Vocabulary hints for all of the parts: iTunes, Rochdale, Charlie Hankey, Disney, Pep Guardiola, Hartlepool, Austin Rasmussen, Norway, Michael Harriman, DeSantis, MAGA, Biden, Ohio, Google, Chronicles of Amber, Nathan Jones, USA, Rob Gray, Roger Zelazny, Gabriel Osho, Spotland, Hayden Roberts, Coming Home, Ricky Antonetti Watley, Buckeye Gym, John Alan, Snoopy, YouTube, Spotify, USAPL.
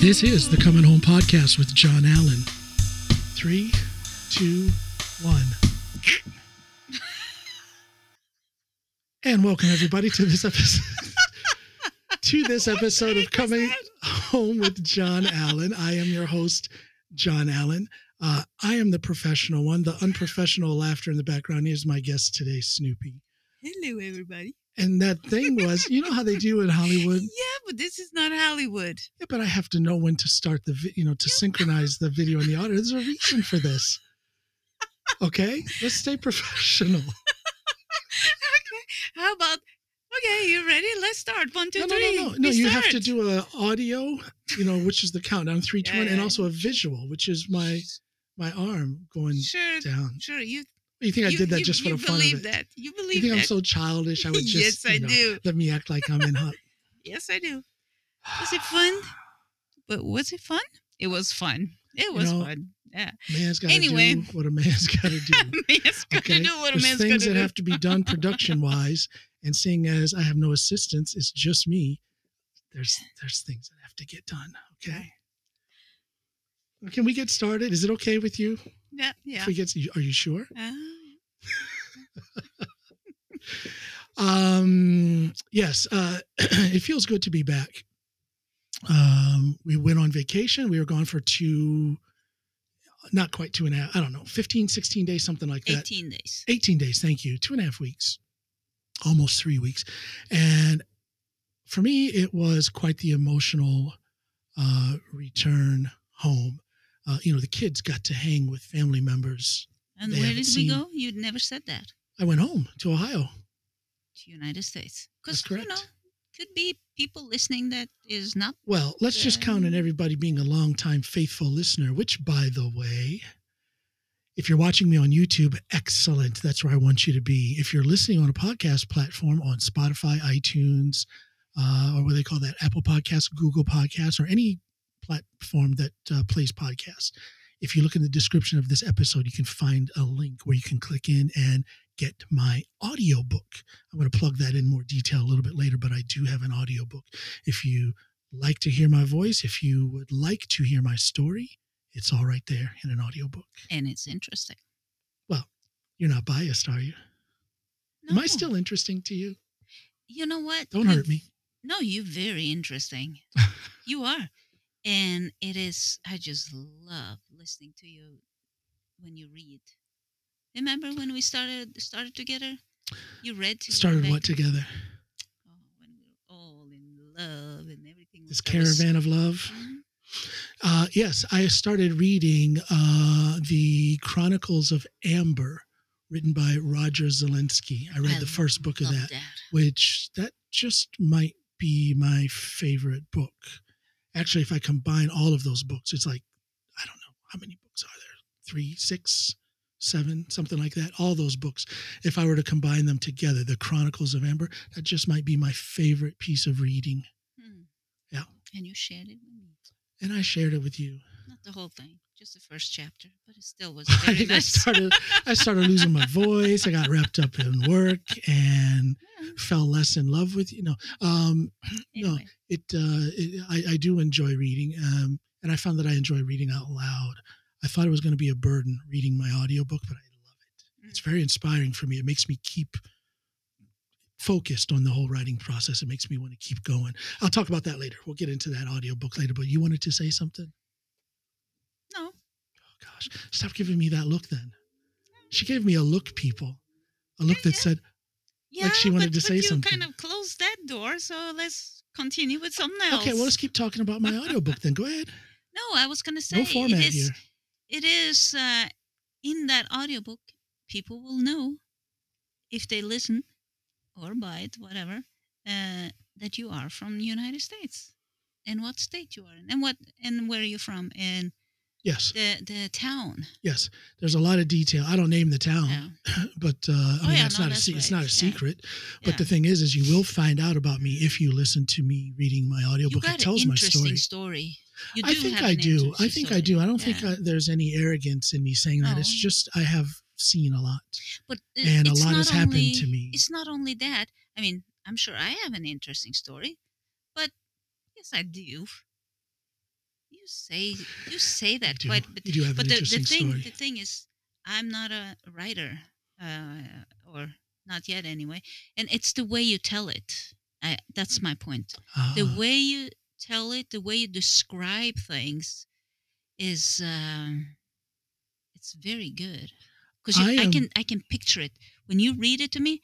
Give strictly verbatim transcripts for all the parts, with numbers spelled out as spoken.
This is the Coming Home Podcast with John Allen. Three, two, one. And welcome, everybody, to this episode to this episode of Coming Home with John Allen. I am your host, John Allen. Uh, I am the professional one. The unprofessional laughter in the background is my guest today, Snoopy. Hello, everybody. And that thing was, you know how they do in Hollywood? Yeah, but this is not Hollywood. Yeah, but I have to know when to start the, vi- you know, to synchronize the video and the audio. There's a reason for this. Okay? Let's stay professional. Okay. How about, okay, you ready? Let's start. One, two, no, three. No, no, no. no you start. Have to do an audio, you know, which is the countdown, three, two, yeah, one, yeah. And also a visual, which is my my arm going sure, down. Sure, you You think I you, did that you, just for the fun of it? You believe that. You believe that. You think that. I'm so childish? I would just, yes, I you know, do. Let me act like I'm in hot. Yes, I do. Was it fun? But was it fun? It was fun. It was you know, fun. Yeah. Man's got to anyway. do what a man's got to do. man's got to okay? do what a There's man's got to do. Things that have to be done production-wise, and seeing as I have no assistants, it's just me. There's there's things that have to get done. Okay. Can we get started? Is it okay with you? Yeah, yeah. If we get, are you sure? Uh, um. Yes. Uh, it feels good to be back. Um. We went on vacation. We were gone for two, not quite two and a half. I don't know, fifteen, sixteen days, something like that. Eighteen days. Eighteen days. Thank you. Two and a half weeks, almost three weeks, and for me, it was quite the emotional uh, return home. Uh, you know, the kids got to hang with family members. And where did we go? You'd never said that. I went home to Ohio. To United States. That's correct. You know, could be people listening that is not. Well, let's uh, just count on everybody being a longtime faithful listener, which, by the way, if you're watching me on YouTube, excellent. That's where I want you to be. If you're listening on a podcast platform on Spotify, iTunes, uh, or what they call that, Apple Podcasts, Google Podcasts, or any platform that uh, plays podcasts. If you look in the description of this episode, you can find a link where you can click in and get my audiobook. I'm going to plug that in more detail a little bit later, but I do have an audiobook. If you like to hear my voice, if you would like to hear my story, it's all right there in an audiobook. And it's interesting. Well, you're not biased, are you? No. Am I still interesting to you? You know what? Don't hurt me. No, you're very interesting. You are. And it is, I just love listening to you when you read. Remember when we started started together? You read together. Started what together? Oh, when we were all in love and everything. This caravan of love. Mm-hmm. Uh, yes, I started reading uh, the Chronicles of Amber, written by Roger Zelazny. I read I the first book of that, that, which that just might be my favorite book. Actually, if I combine all of those books, it's like, I don't know, how many books are there? Three, six, seven, something like that. All those books. If I were to combine them together, the Chronicles of Amber, that just might be my favorite piece of reading. Hmm. Yeah. And you shared it with me. And I shared it with you. Not the whole thing, just the first chapter, but it still was very I think nice. I started, I started losing my voice. I got wrapped up in work and yeah. fell less in love with, you know. Um, anyway. No, it, uh, it, I, I do enjoy reading, um, and I found that I enjoy reading out loud. I thought it was going to be a burden reading my audiobook, but I love it. Mm. It's very inspiring for me. It makes me keep focused on the whole writing process. It makes me want to keep going. I'll talk about that later. We'll get into that audiobook later, but you wanted to say something? No. Oh, gosh. Stop giving me that look then. She gave me a look, people. A look yeah, that yeah. said, yeah, like she wanted but, to say but you something. You kind of closed that door, so let's continue with something else. Okay, well, let's keep talking about my audiobook then. Go ahead. No, I was going to say. No format it is, here. It is uh, in that audiobook, people will know if they listen or buy it, whatever, uh, that you are from the United States and what state you are in and what and where you're from and Yes. The the town. Yes. There's a lot of detail. I don't name the town, yeah. but uh, I oh, mean, yeah, that's no, not that's a se- right. it's not a yeah. secret. But yeah. the thing is, is you will find out about me if you listen to me reading my audiobook. It tells my story. story. You do I think I do. I think story. I do. I don't yeah. think I, there's any arrogance in me saying that. No. It's just I have seen a lot, but uh, and a lot has only, happened to me. It's not only that. I mean, I'm sure I have an interesting story, but yes, I do. say you say that you quite. But, you do have but an the, interesting the thing, story. The thing is, I'm not a writer, uh, or not yet anyway. And it's the way you tell it. I, that's my point. Ah. The way you tell it, the way you describe things, is um, it's very good. Because I, I can I can picture it when you read it to me.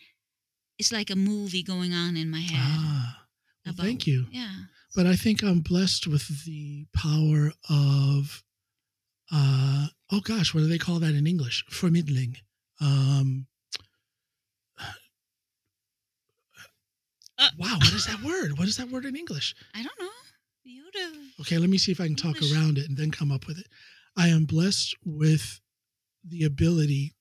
It's like a movie going on in my head. Ah, well, about, thank you. Yeah. But I think I'm blessed with the power of, uh, oh gosh, what do they call that in English? Formidling. Um, uh, wow, what is that word? What is that word in English? I don't know. Beautiful. Okay, let me see if I can talk English. Around it and then come up with it. I am blessed with the ability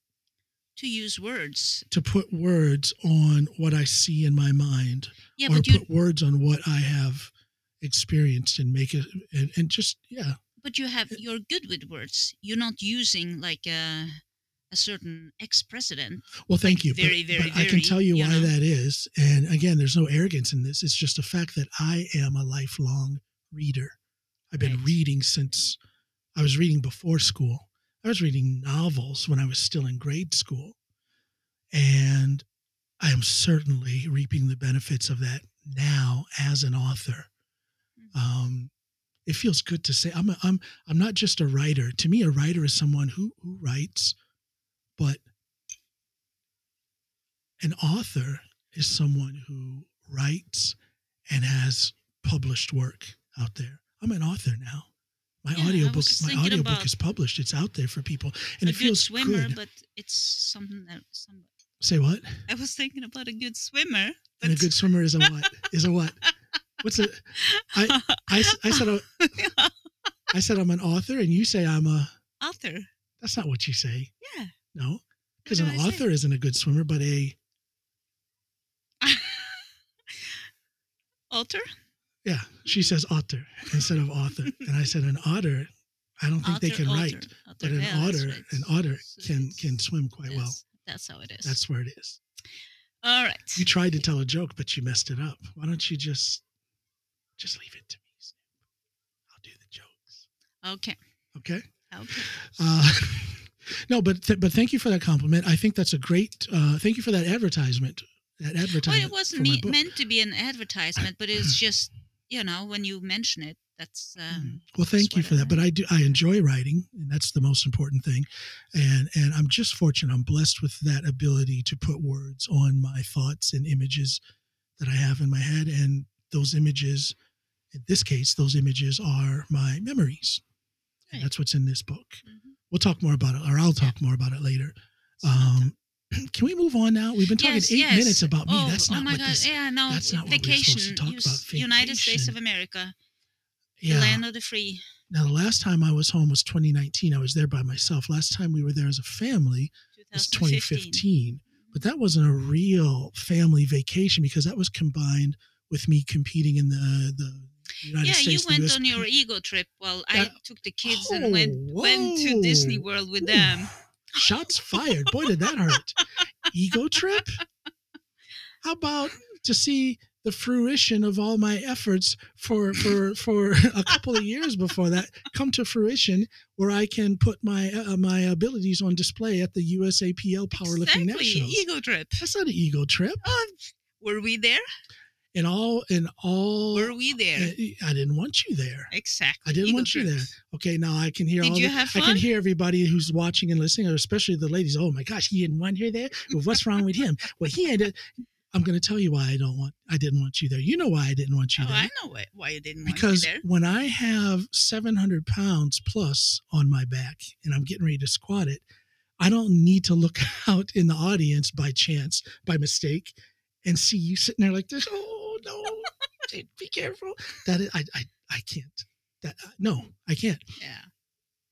to use words. To put words on what I see in my mind. Yeah, or but you, put words on what I have experienced and make it, and, and just, yeah. But you have, you're good with words. You're not using like a, a certain ex-president. Well, thank like you. Very, but, very, but very. I can tell you, you why know? That is. And again, there's no arrogance in this. It's just a fact that I am a lifelong reader. I've been right. reading since, I was reading before school. I was reading novels when I was still in grade school, and I am certainly reaping the benefits of that now as an author. Mm-hmm. Um, it feels good to say I'm a, I'm I'm not just a writer. To me, a writer is someone who who writes, but an author is someone who writes and has published work out there. I'm an author now. My yeah, audiobook, my audiobook is published. It's out there for people, and a it good feels swimmer, good. But it's something that somebody. Say what? I was thinking about a good swimmer. But... And a good swimmer is a what? Is a what? What's it? I, I, I said I, I said I'm an author, and you say I'm a author. That's not what you say. Yeah. No, because an I author say? Isn't a good swimmer, but a author. Yeah, she says otter instead of author. And I said an otter, I don't think otter, they can otter, write, otter, but an yeah, otter, right. an otter can, can swim quite that's, well. That's how it is. That's where it is. All right. You tried to tell a joke, but you messed it up. Why don't you just, just leave it to me? I'll do the jokes. Okay. Okay? Okay. Uh, no, but th- but thank you for that compliment. I think that's a great, uh, thank you for that advertisement. That advertisement. Well, it wasn't me- meant to be an advertisement, but it's just... You know, when you mention it, that's um, well. Thank you for that. But I do. I enjoy writing, and that's the most important thing. And and I'm just fortunate. I'm blessed with that ability to put words on my thoughts and images that I have in my head. And those images, in this case, those images are my memories. Right. And that's what's in this book. Mm-hmm. We'll talk more about it, or I'll talk yeah. more about it later. Um, Can we move on now? We've been talking yes, eight yes. minutes about me. Oh, that's not oh my what God. This, yeah, no, that's not vacation. What we're supposed to talk Use, about. Vacation. United States of America, yeah. the land of the free. Now, the last time I was home was twenty nineteen. I was there by myself. Last time we were there as a family was twenty fifteen. But that wasn't a real family vacation because that was combined with me competing in the, the United yeah, States. Yeah, you went U S on your ego trip while that, I took the kids oh, and went, went to Disney World with Ooh. them. Shots fired. Boy, did that hurt. Ego trip? How about to see the fruition of all my efforts for, for, for a couple of years before that come to fruition where I can put my uh, my abilities on display at the U S A P L Powerlifting Nationals. Exactly. Ego trip. That's not an ego trip. Um, were we there? In all, in all, were we there? I, I didn't want you there. Exactly. I didn't Eagle want trips. You there. Okay, now I can hear Did all. You the, have fun? I can hear everybody who's watching and listening, especially the ladies. Oh my gosh, he didn't want her there. Well, what's wrong with him? Well, he had. A, I'm going to tell you why I don't want. I didn't want you there. You know why I didn't want you oh, there. I know why, why you didn't because want you there. Because when I have seven hundred pounds plus on my back and I'm getting ready to squat it, I don't need to look out in the audience by chance, by mistake, and see you sitting there like this. Oh. No, dude, be careful. That is, I, I, I can't. That no, I can't. Yeah.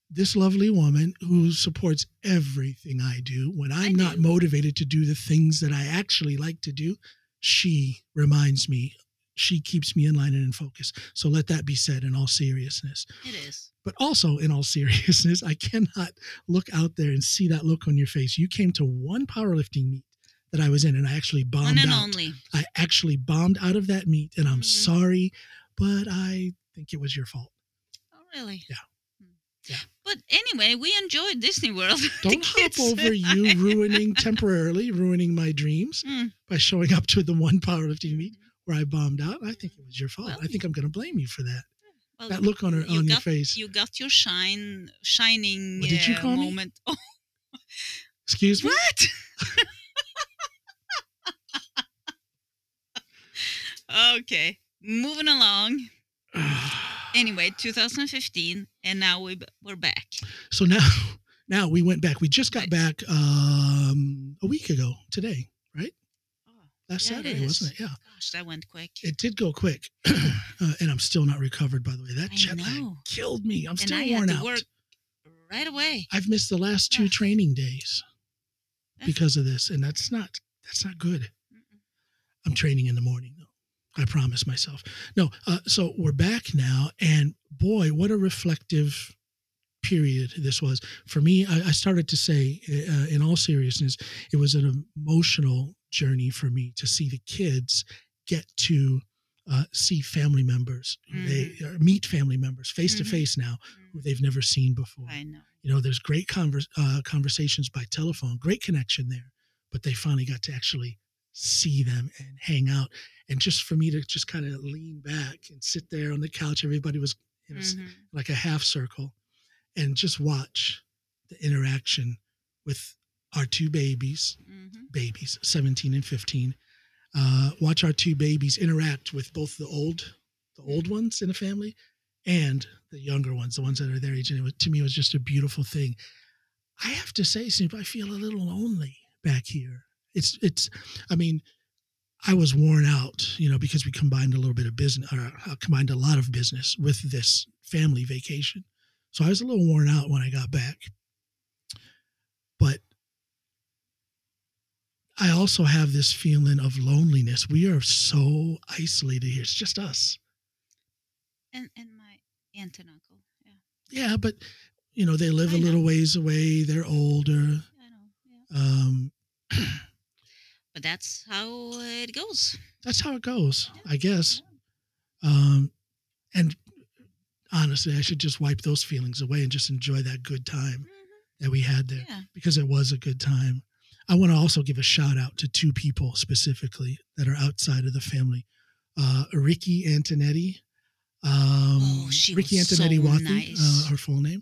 This lovely woman who supports everything I do when I'm I not do. motivated to do the things that I actually like to do, she reminds me. She keeps me in line and in focus. So let that be said in all seriousness. It is. But also in all seriousness, I cannot look out there and see that look on your face. You came to one powerlifting meet that I was in, and I actually bombed out. One and only. I actually bombed out of that meet, and I'm mm-hmm. sorry, but I think it was your fault. All Really? Yeah. Yeah. But anyway, we enjoyed Disney World. Don't hop over you ruining, temporarily ruining my dreams mm. by showing up to the one powerlifting meet where I bombed out. I think it was your fault. Well, I think I'm going to blame you for that. Well, that look on her you on got, your face. You got your shine, shining what did you call uh, me? moment. Oh. Excuse me? What? Okay. Moving along. Anyway, two thousand fifteen, and now we b- we're back. So now, now we went back. We just got right. back um, a week ago today, right? Oh, Last yeah, Saturday, it wasn't it? Yeah. Gosh, that went quick. It did go quick, uh, and I'm still not recovered. By the way, that I jet know. lag killed me. I'm and still I worn out. Work right away. I've missed the last two yeah. training days that's because of this, and that's not that's not good. Mm-mm. I'm training in the morning. I promise myself. No, uh, so we're back now, and boy, what a reflective period this was. For me, I, I started to say, uh, in all seriousness, it was an emotional journey for me to see the kids get to uh, see family members, mm-hmm. they or meet family members face-to-face mm-hmm. now who they've never seen before. I know. You know, there's great converse, uh, conversations by telephone, great connection there, but they finally got to actually see them and hang out. And just for me to just kind of lean back and sit there on the couch, everybody was you know, mm-hmm. like a half circle, and just watch the interaction with our two babies, mm-hmm. babies, seventeen and fifteen. Uh, watch our two babies interact with both the old, the old ones in the family, and the younger ones, the ones that are their age. And it was, to me, it was just a beautiful thing. I have to say, Snoop, I feel a little lonely back here. It's it's, I mean. I was worn out, you know, because we combined a little bit of business, or I combined a lot of business with this family vacation. So I was a little worn out when I got back. But I also have this feeling of loneliness. We are so isolated here. It's just us. And and my aunt and uncle, yeah. Yeah, but, you know, they live I a little know. ways away. They're older. I know, yeah. Um, But that's how it goes. That's how it goes, yeah. I guess. Yeah. Um, and honestly, I should just wipe those feelings away and just enjoy that good time mm-hmm. that we had there yeah. because it was a good time. I want to also give a shout out to two people specifically that are outside of the family. Uh, Ricky Antonetti. Um, oh, she Ricky was Antonetti so Watley, nice. Uh, her full name.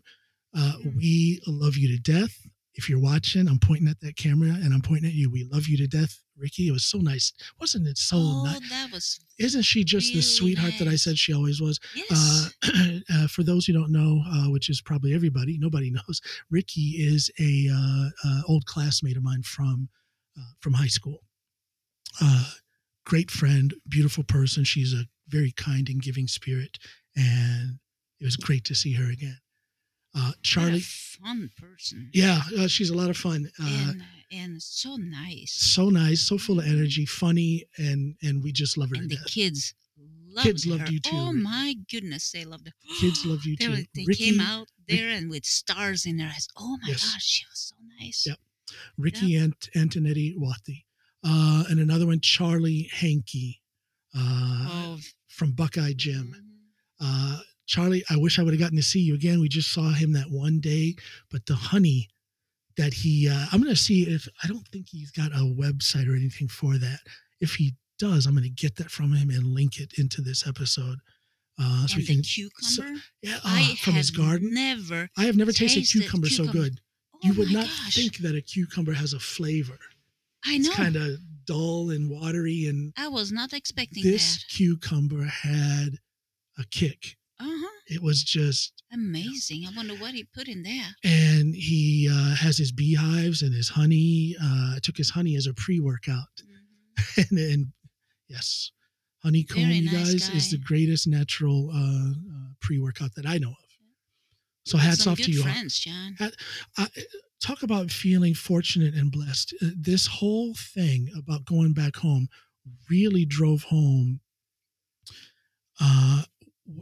Uh, mm-hmm. We love you to death. If you're watching, I'm pointing at that camera and I'm pointing at you. We love you to death, Ricky. It was so nice. Wasn't it so oh, nice? That was Isn't she just really the sweetheart nice. That I said she always was? Yes. Uh, uh, for those who don't know, uh, which is probably everybody, nobody knows, Ricky is a uh, uh, old classmate of mine from uh, from high school. Uh, great friend, beautiful person. She's a very kind and giving spirit. And it was great to see her again. Uh, Charlie, what a fun person. Yeah, uh, she's a lot of fun uh, and, and so nice, so nice, so full of energy, funny, and and we just love her. And to the death. kids, loved kids loved her. you too. Oh my goodness, they loved her. Kids loved you they too. Were, they Ricky, came out there Rick, and with stars in their eyes. Oh my yes. gosh, she was so nice. Yep, Ricky yep. Ant- Antonetti Watley, uh, and another one, Charlie Hankey, uh, oh. from Buckeye Gym. Mm-hmm. Uh, Charlie, I wish I would have gotten to see you again. We just saw him that one day, but the honey that he, uh, I'm going to see if, I don't think he's got a website or anything for that. If he does, I'm going to get that from him and link it into this episode. Uh, so and we can, the cucumber? So, yeah, uh, from his garden. Never I have never tasted, tasted cucumber, cucumber so good. Oh you would not gosh. think that a cucumber has a flavor. I know. It's kind of dull and watery. And I was not expecting this that. This cucumber had a kick. Uh-huh. It was just amazing. I wonder what he put in there. And he uh, has his beehives and his honey. Uh, I took his honey as a pre-workout. Mm-hmm. and, and yes, honeycomb, Very you nice guys, guy. is the greatest natural uh, uh, pre-workout that I know of. So That's hats off to you. Friends, John. Hat, I, talk about feeling fortunate and blessed. Uh, this whole thing about going back home really drove home uh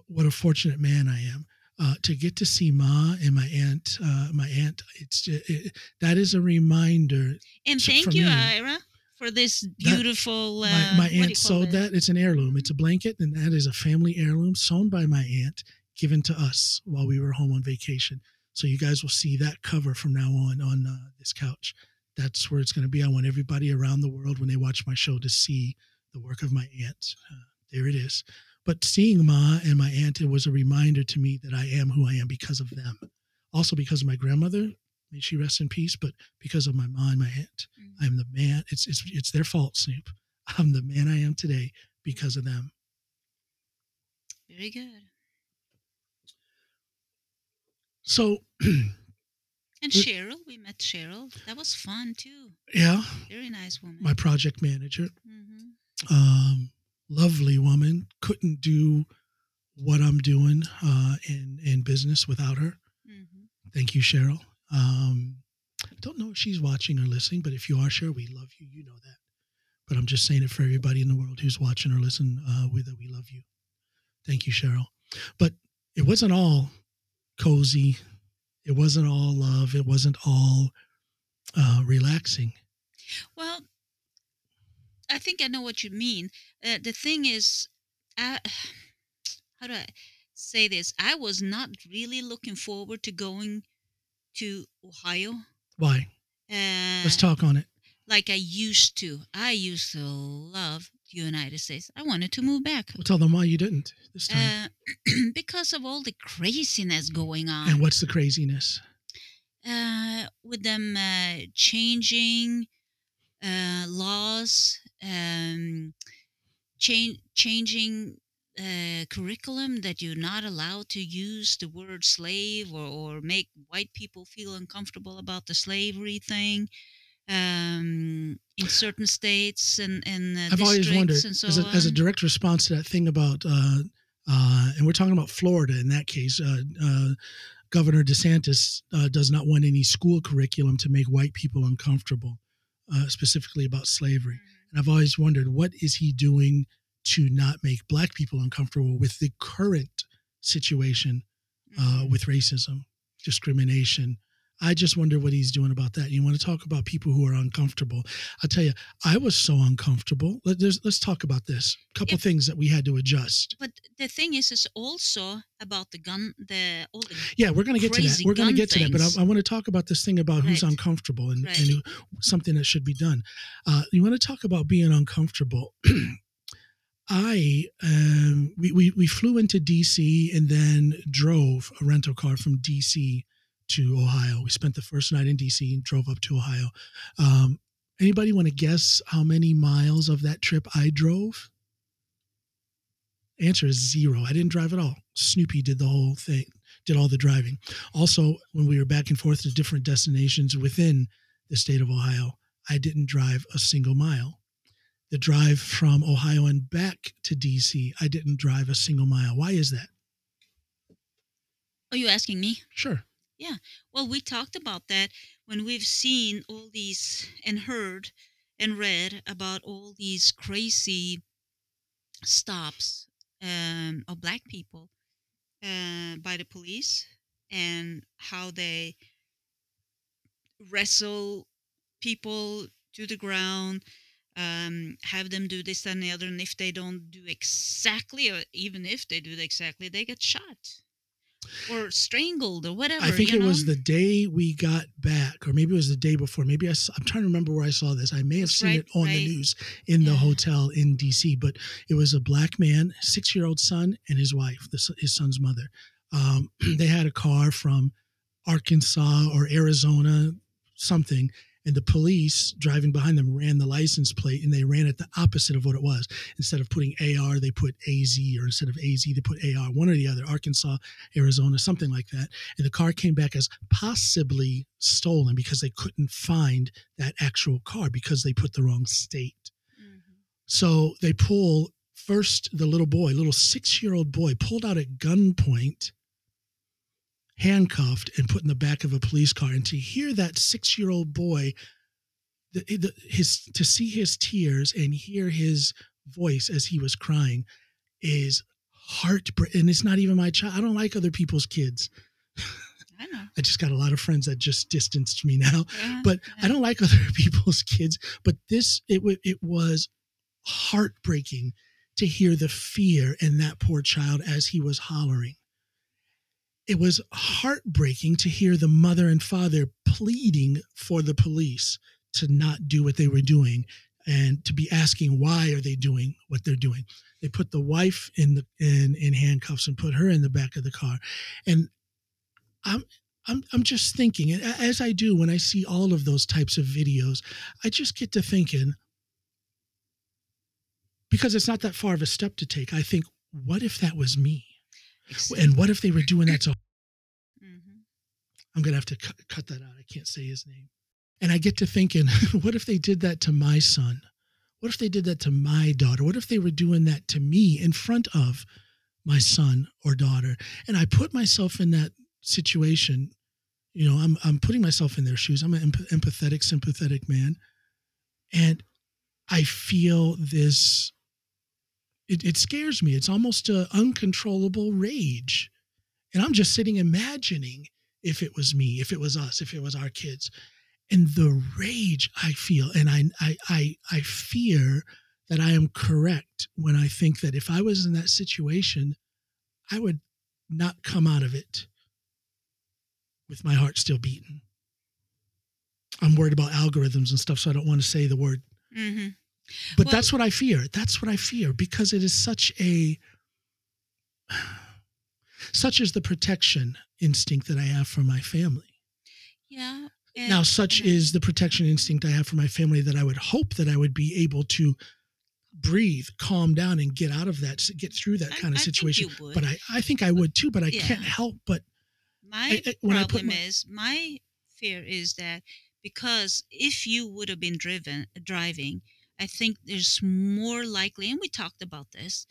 what a fortunate man I am uh, to get to see Ma and my aunt. Uh, my aunt, it's just, it, that is a reminder. And thank to, you, me, Ira, for this beautiful. That, uh, my my aunt sewed it? that. It's an heirloom. It's a blanket, and that is a family heirloom sewn by my aunt, given to us while we were home on vacation. So you guys will see that cover from now on on uh, this couch. That's where it's going to be. I want everybody around the world when they watch my show to see the work of my aunt. Uh, there it is. But seeing Ma and my aunt, it was a reminder to me that I am who I am because of them. Also because of my grandmother, may she rest in peace, but because of my Ma and my aunt. Mm-hmm. I'm the man. It's, it's, it's their fault, Snoop. I'm the man I am today because of them. Very good. So... And Cheryl, we met Cheryl. That was fun, too. Yeah. Very nice woman. My project manager. Mm-hmm. Um, lovely woman. Couldn't do what I'm doing uh, in, in business without her. Mm-hmm. Thank you, Cheryl. Um, I don't know if she's watching or listening, but if you are, Cheryl, we love you. You know that. But I'm just saying it for everybody in the world who's watching or listening, uh, we, that we love you. Thank you, Cheryl. But it wasn't all cozy. It wasn't all love. It wasn't all uh, relaxing. Well, I think I know what you mean. Uh, the thing is, I, how do I say this? I was not really looking forward to going to Ohio. Why? Uh, Let's talk on it. Like I used to. I used to love the United States. I wanted to move back. Well, tell them why you didn't this time. Uh, because of all the craziness going on. And what's the craziness? Uh, with them uh, changing uh, laws, um, change changing uh, curriculum that you're not allowed to use the word slave or, or make white people feel uncomfortable about the slavery thing. Um, in certain states and, and uh, I've districts always wondered, and so as a, on. As a direct response to that thing about, uh, uh, and we're talking about Florida in that case, uh, uh, Governor DeSantis uh, does not want any school curriculum to make white people uncomfortable, uh, specifically about slavery. Mm-hmm. And I've always wondered, what is he doing to not make black people uncomfortable with the current situation uh, mm-hmm. with racism, discrimination? I just wonder what he's doing about that. You want to talk about people who are uncomfortable. I'll tell you, I was so uncomfortable. Let's, let's talk about this. A couple yeah. things that we had to adjust. But the thing is, it's also about the gun, the all the Yeah, we're going to get to that. We're going to get things. to that. But I, I want to talk about this thing about right. who's uncomfortable and, right. and who, something that should be done. Uh, you want to talk about being uncomfortable. I, um, we, we, we flew into D C and then drove a rental car from D C to Ohio. We spent the first night in D C and drove up to Ohio. Um, anybody want to guess how many miles of that trip I drove? Answer is zero. I didn't drive at all. Snoopy did the whole thing, did all the driving. Also, when we were back and forth to different destinations within the state of Ohio, I didn't drive a single mile. The drive from Ohio and back to D C, I didn't drive a single mile. Why is that? Are you asking me? Sure. Yeah. Well, we talked about that when we've seen all these and heard and read about all these crazy stops um, of black people uh, by the police and how they wrestle people to the ground, um, have them do this and the other. And if they don't do exactly, or even if they do exactly, they get shot. Or strangled or whatever. I think you know? It was the day we got back, or maybe it was the day before. Maybe I, I'm trying to remember where I saw this. I may have seen right, it on right. the news in yeah. the hotel in D C, but it was a black man, six-year-old son and his wife, the, his son's mother. Um, they had a car from Arkansas or Arizona, something, and the police driving behind them ran the license plate, and they ran it the opposite of what it was. Instead of putting A R, they put A Z, or instead of A Z, they put A R, one or the other, Arkansas, Arizona, something like that. And the car came back as possibly stolen because they couldn't find that actual car because they put the wrong state. Mm-hmm. So they pull first the little boy, little six-year-old boy, pulled out at gunpoint, handcuffed and put in the back of a police car. And to hear that six-year-old boy, the, the, his to see his tears and hear his voice as he was crying is heartbreaking. And it's not even my child. I don't like other people's kids. I know. I just got a lot of friends that just distanced me now. Yeah, but yeah. I don't like other people's kids. But this, it it was heartbreaking to hear the fear in that poor child as he was hollering. It was heartbreaking to hear the mother and father pleading for the police to not do what they were doing and to be asking, why are they doing what they're doing? They put the wife in the in, in handcuffs and put her in the back of the car. And I'm I'm I'm just thinking, and as I do when I see all of those types of videos, I just get to thinking, because it's not that far of a step to take, I think, what if that was me? Exactly. And what if they were doing that to mm-hmm. I'm going to have to cu- cut that out. I can't say his name. And I get to thinking, what if they did that to my son? What if they did that to my daughter? What if they were doing that to me in front of my son or daughter? And I put myself in that situation. You know, I'm I'm putting myself in their shoes. I'm an empath- empathetic, sympathetic man. And I feel this, it, it scares me. It's almost an uncontrollable rage. And I'm just sitting imagining if it was me, if it was us, if it was our kids. And the rage I feel, and I, I I I fear that I am correct when I think that if I was in that situation, I would not come out of it with my heart still beating. I'm worried about algorithms and stuff, so I don't want to say the word. Mm-hmm. But well, that's what I fear. That's what I fear, because it is such a, such is the protection instinct that I have for my family. Yeah. And, now, such and, is the protection instinct I have for my family that I would hope that I would be able to breathe, calm down, and get out of that, get through that kind I, of situation. I but I, I think I would too, but I yeah. can't help but. My I, I, when problem I put my, is, my fear is that because if you would have been driven driving, I think there's more likely, and we talked about this,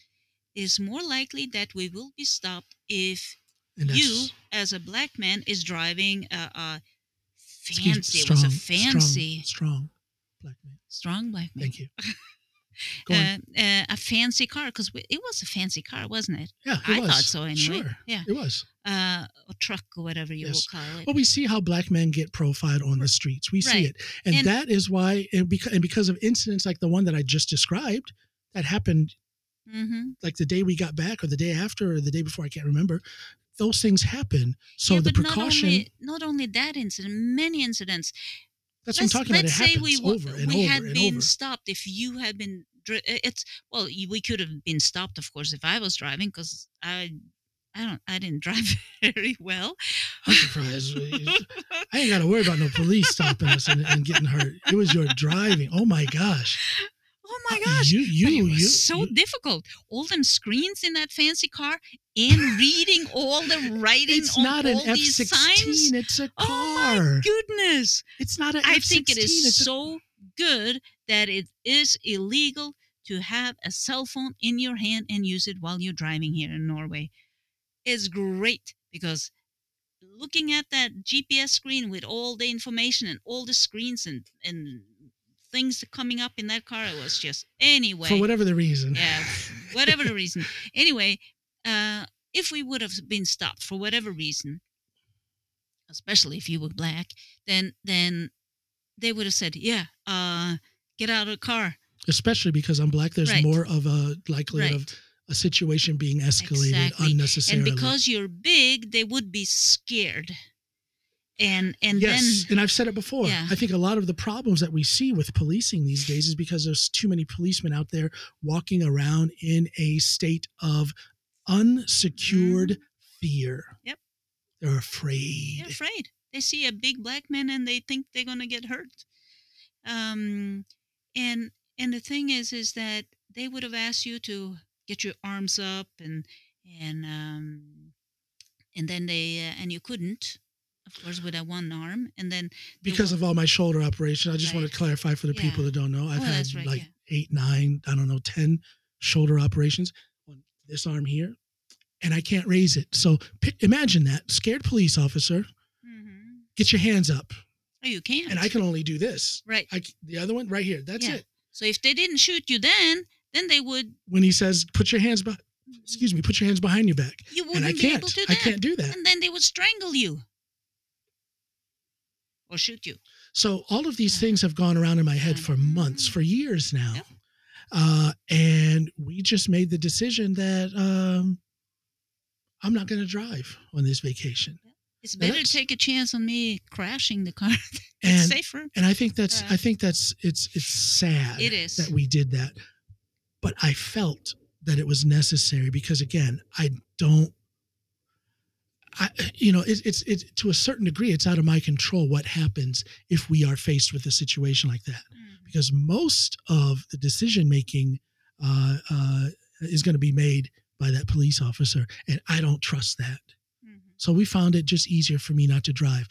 is more likely that we will be stopped if you, as a black man, is driving a, a fancy, strong, it was a fancy. Strong, strong black man. Strong black man. Thank you. Go on. Uh, uh, a fancy car, because it was a fancy car, wasn't it? Yeah, it I was. thought so anyway. Sure, yeah. It was. Uh, a truck or whatever you yes. will call it. Well, we see how black men get profiled on the streets. We right. see it. And, and that is why, and because of incidents like the one that I just described, that happened mm-hmm. like the day we got back or the day after or the day before, I can't remember. Those things happen. So yeah, the precaution. Not only, not only that incident, many incidents. That's let's, what I'm talking about. It happens we, over and over and over. We had been over. stopped if you had been. It's well, we could have been stopped, of course, if I was driving, because I, I don't, I didn't drive very well. I'm surprised. I ain't got to worry about no police stopping us and, and getting hurt. It was your driving. Oh my gosh. Oh my gosh. You, you, it was you, so you. difficult. All them screens in that fancy car and reading all the writing it's on not all an F sixteen, these signs. It's a car. Oh my goodness. It's not an F sixteen. I think it is it's so a- good that it is illegal to have a cell phone in your hand and use it while you're driving here in Norway. It's great because looking at that G P S screen with all the information and all the screens and, and things coming up in that car, it was just anyway. For whatever the reason. Yeah, whatever the reason. Anyway, uh, if we would have been stopped for whatever reason, especially if you were black, then then they would have said, yeah, uh, get out of the car. Especially because I'm black, there's right. more of a likelihood right. of a situation being escalated exactly. unnecessarily. And because you're big, they would be scared. And and yes, then, and I've said it before. Yeah. I think a lot of the problems that we see with policing these days is because there's too many policemen out there walking around in a state of unsecured mm. fear. Yep, they're afraid. They're afraid. They see a big black man and they think they're gonna get hurt. Um, and and the thing is, is that they would have asked you to get your arms up, and and um, and then they uh, and you couldn't. Of course, with a one arm, and then because won't. of all my shoulder operation, I just right. want to clarify for the yeah. people that don't know, I've oh, had right, like yeah. eight, nine, I don't know, ten shoulder operations on this arm here, and I can't raise it. So imagine that scared police officer, mm-hmm. get your hands up. Oh, you can't. And I can only do this. Right. I, the other one right here. That's yeah. it. So if they didn't shoot you, then then they would. When he says, "Put your hands behind," excuse me, put your hands behind your back. You wouldn't and I be can't. able to do that. I can't do that. And then they would strangle you. Or shoot you. So all of these yeah. things have gone around in my head for months, for years now. Yep. Uh, and we just made the decision that um, I'm not going to drive on this vacation. It's better to take a chance on me crashing the car. It's and, safer. And I think that's, uh, I think that's, it's, it's sad it is. that we did that. But I felt that it was necessary because, again, I don't, I, you know, it, it's, it's to a certain degree, it's out of my control what happens if we are faced with a situation like that. Mm. Because most of the decision-making uh, uh, is going to be made by that police officer. And I don't trust that. So we found it just easier for me not to drive.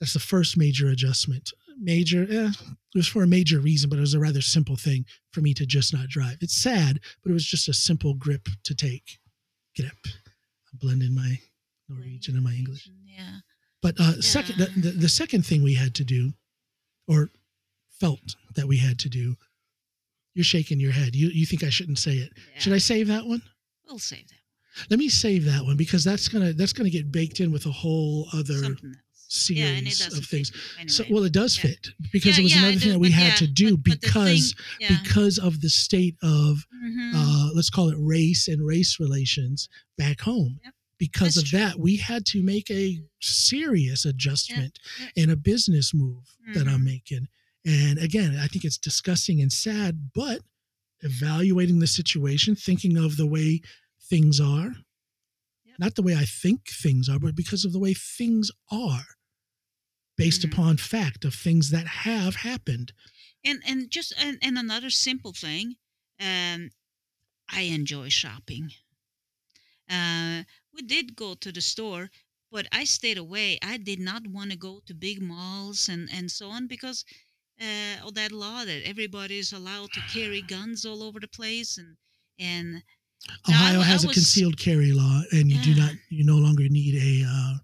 That's the first major adjustment. Major, eh, it was for a major reason, but it was a rather simple thing for me to just not drive. It's sad, but it was just a simple grip to take. Get up. I blended my Norwegian and my English. Yeah. But uh, yeah. second, the, the, the second thing we had to do, or felt that we had to do, you're shaking your head. You you think I shouldn't say it. Yeah. Should I save that one? We'll save that. Let me save that one because that's gonna that's gonna get baked in with a whole other series yeah, of things. Anyway. So well, it does yeah. fit because yeah, it was yeah, another it thing does, that we had yeah, to do but, because but thing, yeah. because of the state of mm-hmm. uh, let's call it race and race relations back home. Yep. Because that's of true. That, we had to make a serious adjustment yep. Yep. in a business move mm-hmm. that I'm making. And again, I think it's disgusting and sad, but evaluating the situation, thinking of the way things are, yep. not the way I think things are, but because of the way things are based mm-hmm. upon fact of things that have happened. And and just and, and another simple thing, um, I enjoy shopping. Uh, we did go to the store, but I stayed away. I did not want to go to big malls and, and so on because uh, of that law that everybody is allowed to carry guns all over the place and and Ohio now, I, has I was, a concealed carry law, and you yeah. do not, you no longer need a uh,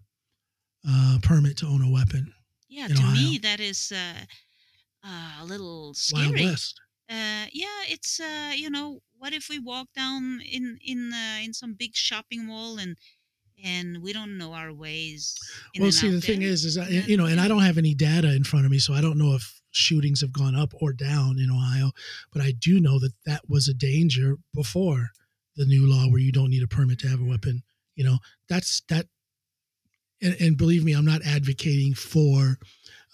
uh, permit to own a weapon. Yeah, to Ohio. me that is uh, uh, a little scary. Wild West. Uh, yeah, it's uh, you know, what if we walk down in in uh, in some big shopping mall and and we don't know our ways. In well, see, the thing there. is, is I, yeah. you know, and I don't have any data in front of me, so I don't know if shootings have gone up or down in Ohio, but I do know that that was a danger before the new law where you don't need a permit to have a weapon, you know, that's that. And, and believe me, I'm not advocating for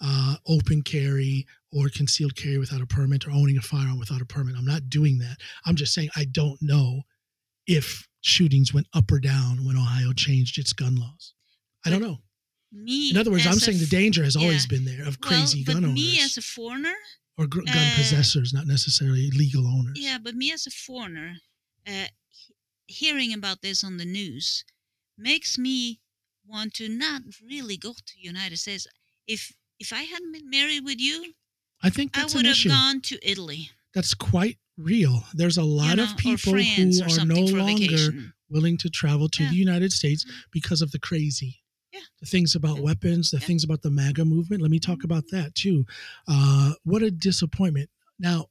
uh, open carry or concealed carry without a permit or owning a firearm without a permit. I'm not doing that. I'm just saying, I don't know if shootings went up or down when Ohio changed its gun laws. I but don't know. Me, in other words, I'm saying the danger has yeah. always been there of crazy well, gun owners. But me as a foreigner. Or gun uh, possessors, not necessarily legal owners. Yeah, but me as a foreigner, uh, hearing about this on the news makes me want to not really go to the United States. If if I hadn't been married with you, I think that's I would an have issue. gone to Italy. That's quite real. There's a lot you know, of people who are no longer willing to travel to yeah. the United States mm-hmm. because of the crazy. Yeah. The things about yeah. weapons, the yeah. things about the MAGA movement. Let me talk mm-hmm. about that too. Uh, what a disappointment. Now,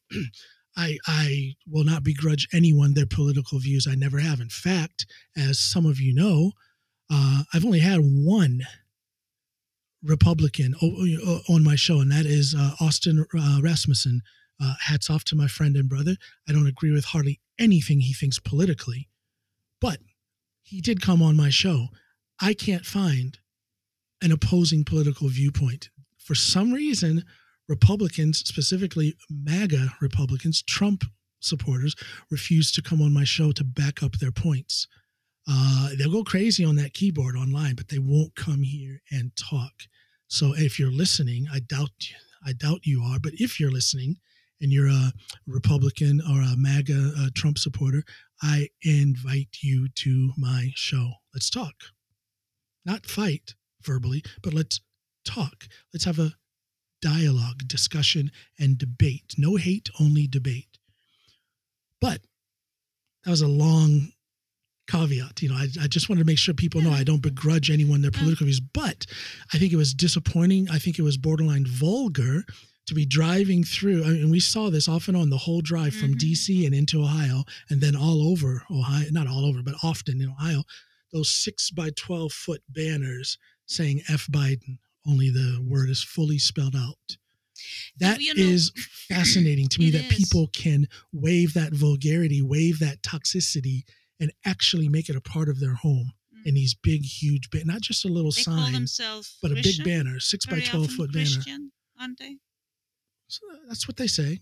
I, I will not begrudge anyone their political views. I never have. In fact, as some of you know, uh, I've only had one Republican on my show, and that is uh, Austin uh, Rasmussen. Uh, hats off to my friend and brother. I don't agree with hardly anything he thinks politically, but he did come on my show. I can't find an opposing political viewpoint. For some reason, Republicans, specifically MAGA Republicans, Trump supporters, refuse to come on my show to back up their points. Uh, they'll go crazy on that keyboard online, but they won't come here and talk. So if you're listening, I doubt I doubt you are, but if you're listening and you're a Republican or a MAGA uh, Trump supporter, I invite you to my show. Let's talk. Not fight verbally, but let's talk. Let's have a dialogue, discussion, and debate. No hate, only debate. But that was a long caveat. You know, I, I just wanted to make sure people know I don't begrudge anyone their political views, but I think it was disappointing. I think it was borderline vulgar to be driving through, I mean, and we saw this off and on the whole drive from mm-hmm. D C and into Ohio, and then all over Ohio, not all over, but often in Ohio, those six by twelve foot banners saying F Biden. Only the word is fully spelled out. That you know, is fascinating to me that is. people can wave that vulgarity, wave that toxicity, and actually make it a part of their home. mm-hmm. and these big, huge, ba- not just a little they sign, call themselves but Christian? A big banner, six Very by twelve foot Christian, banner. Aren't they? So that's what they say,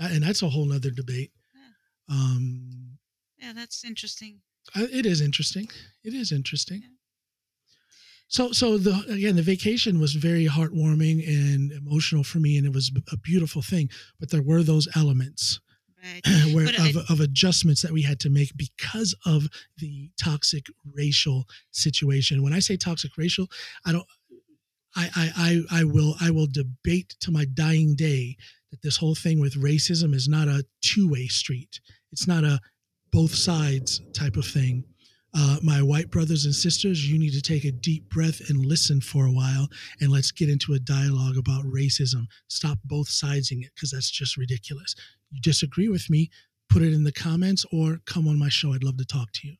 yeah. And that's a whole other debate. Yeah. Um, yeah, that's interesting. I, it is interesting. It is interesting. Yeah. So, so the again, the vacation was very heartwarming and emotional for me, and it was a beautiful thing. But there were those elements right. where of, I, of adjustments that we had to make because of the toxic racial situation. When I say toxic racial, I don't. I I I, I will I will debate to my dying day that this whole thing with racism is not a two-way street. It's not a both sides type of thing. Uh, my white brothers and sisters, you need to take a deep breath and listen for a while, and let's get into a dialogue about racism. Stop both sidesing it, because that's just ridiculous. You disagree with me, put it in the comments, or come on my show. I'd love to talk to you.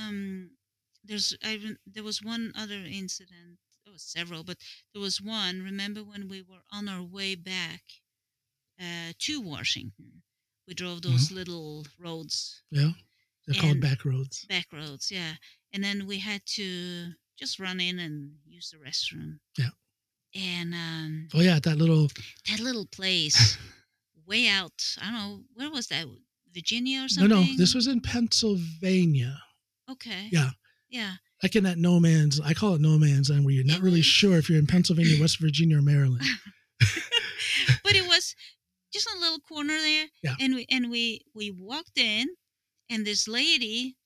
Um, there's I, there was one other incident. There was several, but there was one. Remember when we were on our way back uh, to Washington? We drove those mm-hmm. little roads. Yeah. They're called back roads. Back roads, yeah. And then we had to just run in and use the restroom. Yeah. And um, oh yeah, that little that little place, way out. I don't know where was that, Virginia or something. No, no, this was in Pennsylvania. Okay. Yeah. Yeah. Like in that no man's, I call it no man's land, where you're not really sure if you're in Pennsylvania, West Virginia, or Maryland. But it was just a little corner there, yeah. And we and we we walked in. And this lady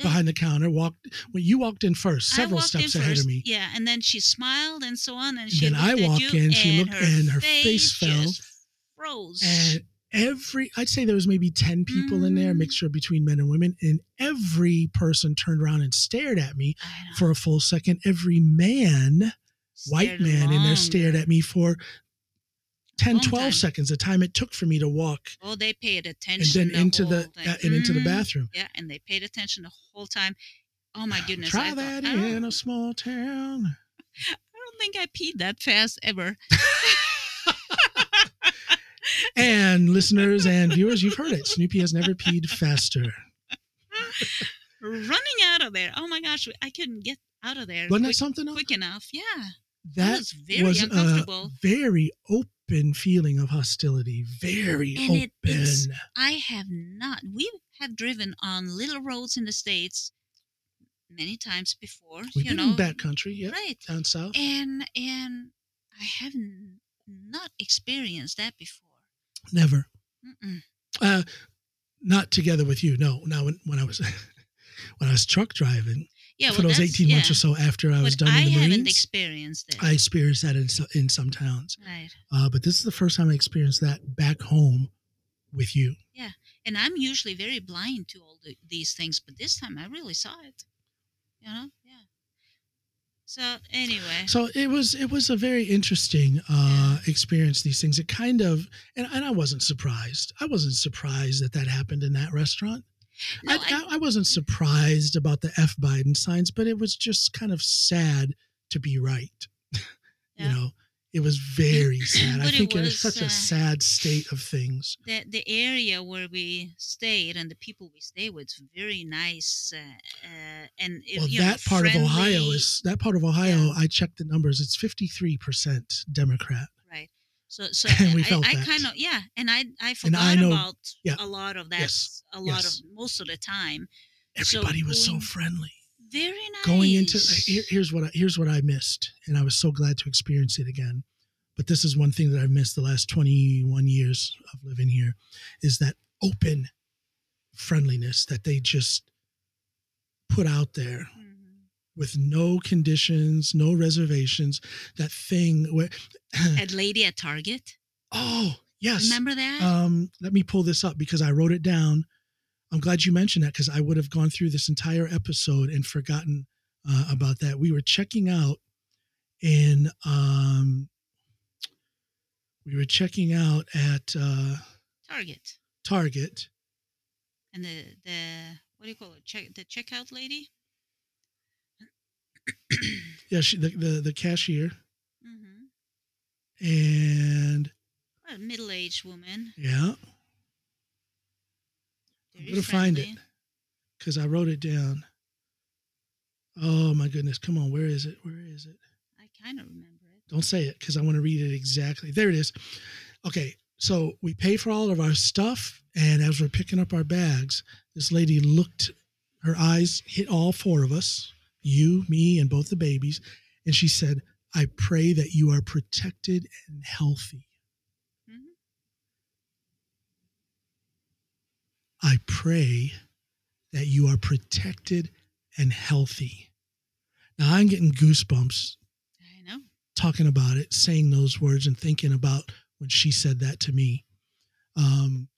behind the counter walked. Well, you walked in first, several steps ahead of me. Yeah, and then she smiled and so on. And then I walked in. She looked, and her face fell, froze. And every, I'd say there was maybe ten people in there, mixture between men and women, and every person turned around and stared at me for a full second. Every man, white man, in there stared at me for. ten, twelve seconds, the time it took for me to walk. Oh, they paid attention. And then the into the uh, and mm, into the bathroom. Yeah, and they paid attention the whole time. Oh my goodness! Try I that thought, in a small town. I don't think I peed that fast ever. And listeners and viewers, you've heard it. Snoopy has never peed faster. Running out of there. Oh my gosh, I couldn't get out of there. Wasn't quick, that something? Quick enough, yeah. That, that was very was uncomfortable. A very open. Open feeling of hostility, very and open. It, I have not. We have driven on little roads in the States many times before. We've you been know, in backcountry, yeah, right, down south, and and I have not experienced that before. Never. Mm-mm. Uh, not together with you. No. Now, when, when I was when I was truck driving. Yeah, for well, those eighteen yeah. months or so after I was but done I in the Marines. I haven't experienced it. I experienced that in, in some towns. Right. Uh, but this is the first time I experienced that back home with you. Yeah. And I'm usually very blind to all the, these things, but this time I really saw it. You know? Yeah. So anyway. So it was it was a very interesting uh, yeah. experience, these things. It kind of, and, and I wasn't surprised. I wasn't surprised that that happened in that restaurant. No, I, I, I wasn't surprised about the F Biden signs, but it was just kind of sad to be right. Yeah. You know, it was very sad. I think it was, it was such uh, a sad state of things. The, the area where we stayed and the people we stayed with was very nice. Uh, uh, and it, well, you that know, part friendly. of Ohio is that part of Ohio. Yeah. I checked the numbers. It's fifty-three percent Democrat. Right. So, so we felt I, I kind of yeah, and I I forgot I know, about yeah. a lot of that. Yes. A lot yes. of most of the time, everybody so was going, so friendly. Very nice. Going into here, here's what I, here's what I missed, and I was so glad to experience it again. But this is one thing that I've missed the last twenty-one years of living here, is that open friendliness that they just put out there mm-hmm. with no conditions, no reservations. That thing where that lady at Target. Oh yes, remember that? Um, let me pull this up because I wrote it down. I'm glad you mentioned that because I would have gone through this entire episode and forgotten uh, about that. We were checking out in, um, we were checking out at uh, Target. Target. And the, the, what do you call it? Check, the checkout lady? Yeah, she, the, the, the cashier. Mm-hmm. And. What a middle-aged woman. Yeah. I'm going to find it because I wrote it down. Oh, my goodness. Come on. Where is it? Where is it? I kind of remember it. Don't say it because I want to read it exactly. There it is. Okay. So we pay for all of our stuff. And as we're picking up our bags, this lady looked, her eyes hit all four of us, you, me, and both the babies. And she said, I pray that you are protected and healthy. Mm-hmm. I pray that you are protected and healthy. Now, I'm getting goosebumps. I know. Talking about it, saying those words and thinking about when she said that to me. Um,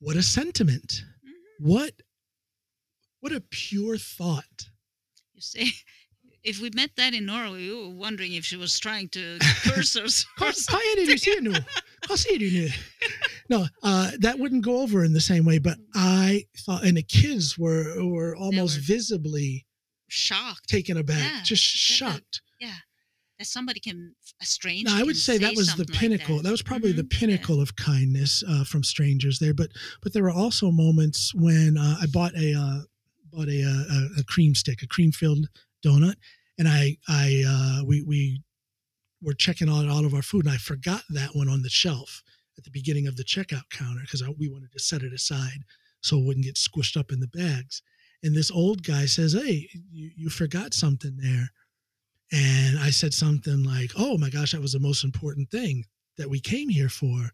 what a sentiment. Mm-hmm. What what a pure thought. You see, if we met that in Norway, we were wondering if she was trying to curse us. No, uh, that wouldn't go over in the same way, but I thought, and the kids were were almost were visibly shocked, taken aback, yeah, just shocked. That, yeah, that somebody can, a stranger. No, I would say, say that was the pinnacle. Like that. that was probably mm-hmm. the pinnacle yeah. of kindness uh, from strangers there. But but there were also moments when uh, I bought a uh, bought a, a a cream stick, a cream filled donut, and I I uh, we we were checking out all of our food, and I forgot that one on the shelf at the beginning of the checkout counter because we wanted to set it aside so it wouldn't get squished up in the bags. And this old guy says, hey, you, you forgot something there. And I said something like, oh my gosh, that was the most important thing that we came here for.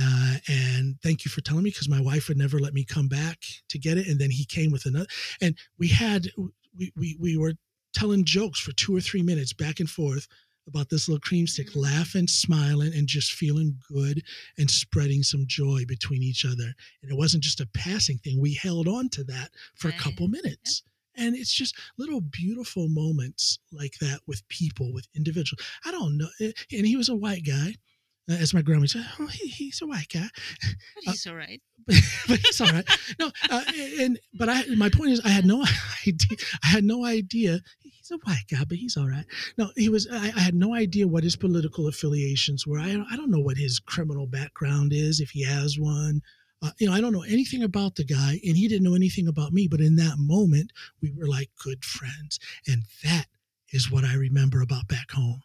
Uh, and thank you for telling me because my wife would never let me come back to get it. And then he came with another. And we had, we we, we were telling jokes for two or three minutes back and forth about this little cream stick, mm-hmm. laughing, smiling, and just feeling good and spreading some joy between each other. And it wasn't just a passing thing. We held on to that for right. a couple minutes. Yeah. And it's just little beautiful moments like that with people, with individuals. I don't know. And he was a white guy. Uh, as my grandma said, oh, he, he's a white guy. But he's uh, all right. But, but he's all right. No, uh, and but I, my point is, I had no idea. I had no idea. He's a white guy, but he's all right. No, he was. I, I had no idea what his political affiliations were. I, I don't know what his criminal background is, if he has one. Uh, you know, I don't know anything about the guy, and he didn't know anything about me. But in that moment, we were like good friends, and that is what I remember about back home.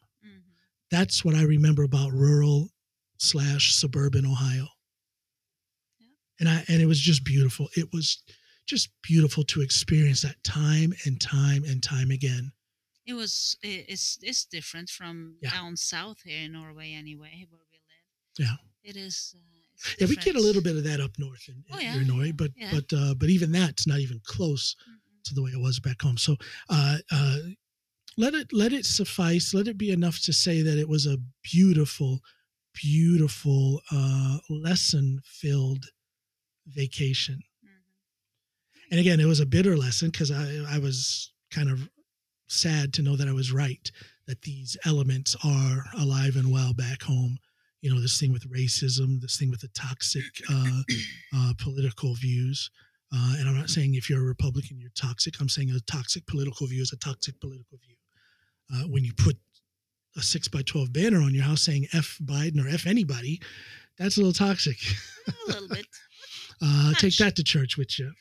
That's what I remember about rural slash suburban Ohio. Yeah. And I and it was just beautiful. It was just beautiful to experience that time and time and time again. It was, it's, it's different from yeah. down south here in Norway anyway, where we live. Yeah. It is. Uh, it's yeah, we get a little bit of that up north in, oh, in yeah. Norway, but, yeah. but, uh, but even that's not even close mm-hmm. to the way it was back home. So, uh, uh, Let it let it suffice. Let it be enough to say that it was a beautiful, beautiful, uh, lesson-filled vacation. Mm-hmm. And again, it was a bitter lesson because I, I was kind of sad to know that I was right, that these elements are alive and well back home. You know, this thing with racism, this thing with the toxic uh, uh, political views. Uh, and I'm not saying if you're a Republican, you're toxic. I'm saying a toxic political view is a toxic political view. Uh, when you put a six by twelve banner on your house saying F Biden or F anybody, that's a little toxic. A little bit. uh, take that to church with you.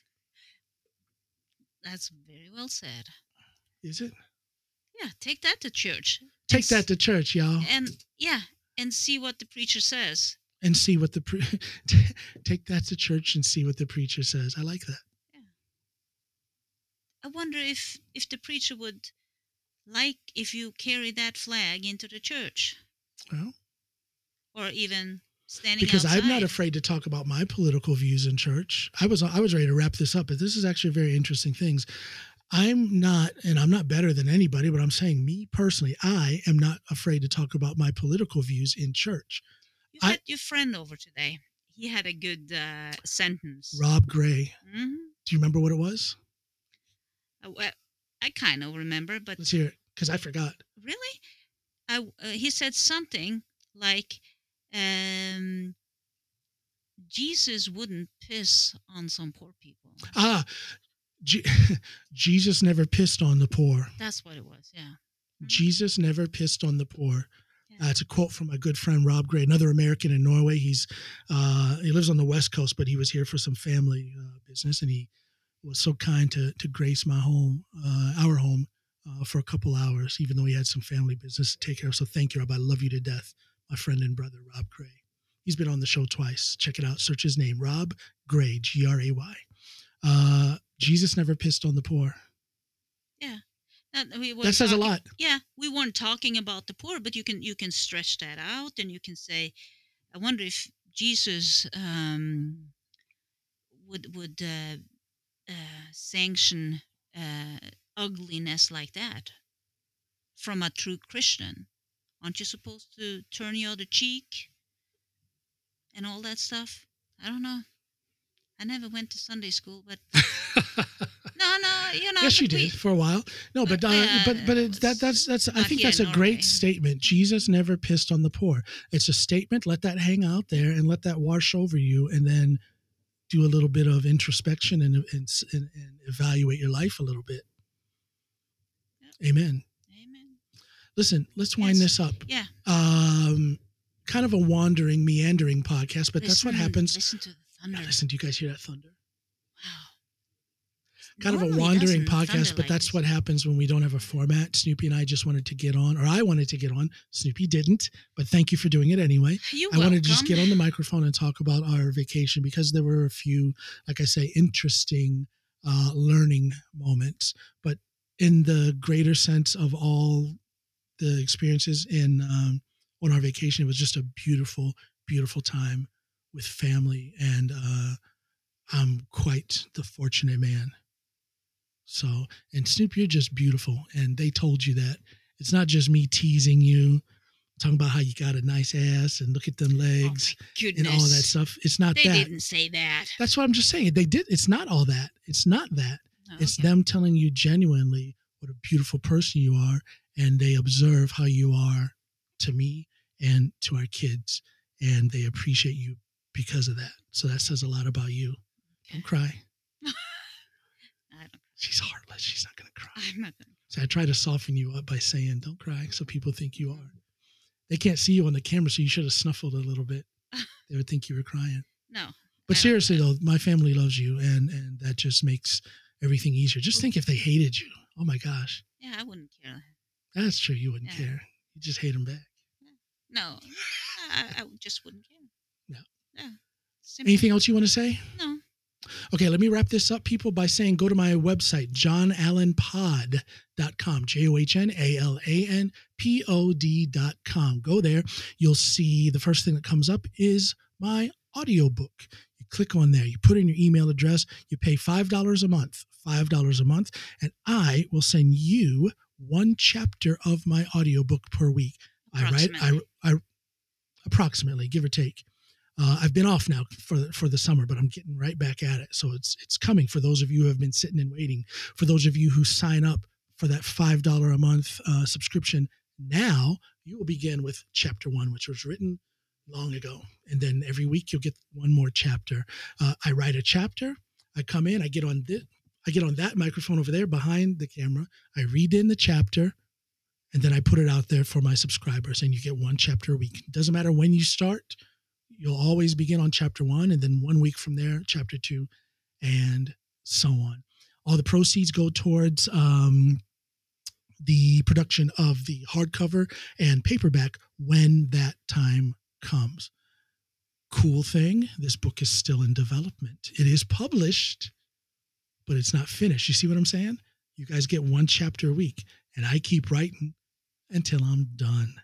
That's very well said. Is it? Yeah, take that to church. Take it's, that to church, y'all. And yeah, and see what the preacher says. And see what the pre- take that to church and see what the preacher says. I like that. Yeah. I wonder if if the preacher would like if you carry that flag into the church. Well, or even standing because outside. I'm not afraid to talk about my political views in church. I was I was ready to wrap this up, but this is actually very interesting things. I'm not, and I'm not better than anybody, but I'm saying me personally, I am not afraid to talk about my political views in church. You had I, your friend over today. He had a good uh, sentence. Rob Gray. Mm-hmm. Do you remember what it was? Uh, well, I kind of remember, but let's hear it because I forgot. Really? I uh, he said something like, um, "Jesus wouldn't piss on some poor people." Ah, G- Jesus never pissed on the poor. That's what it was. Yeah. Mm-hmm. Jesus never pissed on the poor. Uh, it's a quote from my good friend, Rob Gray, another American in Norway. He's uh, he lives on the West Coast, but he was here for some family uh, business, and he was so kind to to grace my home, uh, our home, uh, for a couple hours, even though he had some family business to take care of. So thank you, Rob. I love you to death. My friend and brother, Rob Gray. He's been on the show twice. Check it out. Search his name, Rob Gray, G R A Y. Uh, Jesus never pissed on the poor. Yeah. That, we that says talking, a lot. Yeah. We weren't talking about the poor, but you can you can stretch that out, and you can say, I wonder if Jesus um, would, would uh, uh, sanction uh, ugliness like that from a true Christian. Aren't you supposed to turn the other cheek and all that stuff? I don't know. I never went to Sunday school, but no, no, you know. Yes, you we, did for a while. No, but but uh, uh, but, but it, that that's that's. I think that's a Norway. Great statement. Jesus never pissed on the poor. It's a statement. Let that hang out there and let that wash over you, and then do a little bit of introspection and and and, and evaluate your life a little bit. Yep. Amen. Listen, let's wind yes. this up. Yeah. Um, kind of a wandering, meandering podcast, but listen, that's what happens. Listen to the thunder. Yeah, listen, do you guys hear that thunder? Wow. Kind Normally of a wandering podcast, but like that's this. What happens when we don't have a format. Snoopy and I just wanted to get on, or I wanted to get on. Snoopy didn't, but thank you for doing it anyway. You're I welcome. wanted to just get on the microphone and talk about our vacation because there were a few, like I say, interesting uh, learning moments. But in the greater sense of all the experiences in um, on our vacation, it was just a beautiful, beautiful time with family, and uh, I'm quite the fortunate man. So, and Snoop, you're just beautiful, and they told you that. It's not just me teasing you, talking about how you got a nice ass and look at them legs oh and all that stuff. It's not they that. They didn't say that. That's what I'm just saying. They did. It's not all that. It's not that. Oh, it's okay. Them telling you genuinely what a beautiful person you are. And they observe how you are to me and to our kids. And they appreciate you because of that. So that says a lot about you. Don't cry. I don't. She's heartless. She's not going to cry. I'm not going to. So I try to soften you up by saying, don't cry. So people think you are. They can't see you on the camera. So you should have snuffled a little bit. They would think you were crying. No. But I seriously, though, my family loves you. And, and that just makes everything easier. Just think if they hated you. Oh, my gosh. Yeah, I wouldn't care. That's true. You wouldn't yeah. care. You just hate them back. No, I, I just wouldn't care. No. Yeah. Simple. Anything else you want to say? No. Okay, let me wrap this up, people, by saying go to my website, john alan pod dot com, J O H N A L A N P O D dot com. Go there. You'll see the first thing that comes up is my audiobook. You click on there. You put in your email address. You pay five dollars a month, five dollars a month, and I will send you one chapter of my audiobook per week. I write, I, I, approximately, give or take. Uh, I've been off now for for the summer, but I'm getting right back at it. So it's it's coming for those of you who have been sitting and waiting. For those of you who sign up for that five dollars a month uh, subscription, now you will begin with chapter one, which was written long ago. And then every week you'll get one more chapter. Uh, I write a chapter. I come in. I get on this. I get on that microphone over there behind the camera. I read in the chapter, and then I put it out there for my subscribers, and you get one chapter a week. It doesn't matter when you start. You'll always begin on chapter one, and then one week from there, chapter two, and so on. All the proceeds go towards um, the production of the hardcover and paperback when that time comes. Cool thing, this book is still in development. It is published, but it's not finished. You see what I'm saying? You guys get one chapter a week, and I keep writing until I'm done.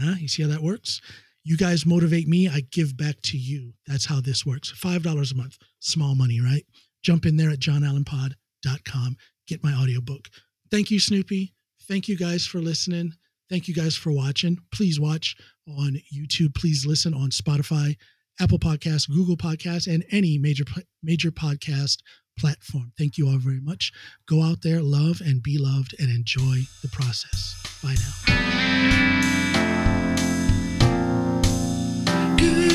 Huh? You see how that works? You guys motivate me. I give back to you. That's how this works. five dollars a month. Small money, right? Jump in there at john allen pod dot com. Get my audiobook. Thank you, Snoopy. Thank you guys for listening. Thank you guys for watching. Please watch on YouTube. Please listen on Spotify, Apple Podcasts, Google Podcasts, and any major major podcast platform. Thank you all very much. Go out there, love and be loved, and enjoy the process. Bye now. Good.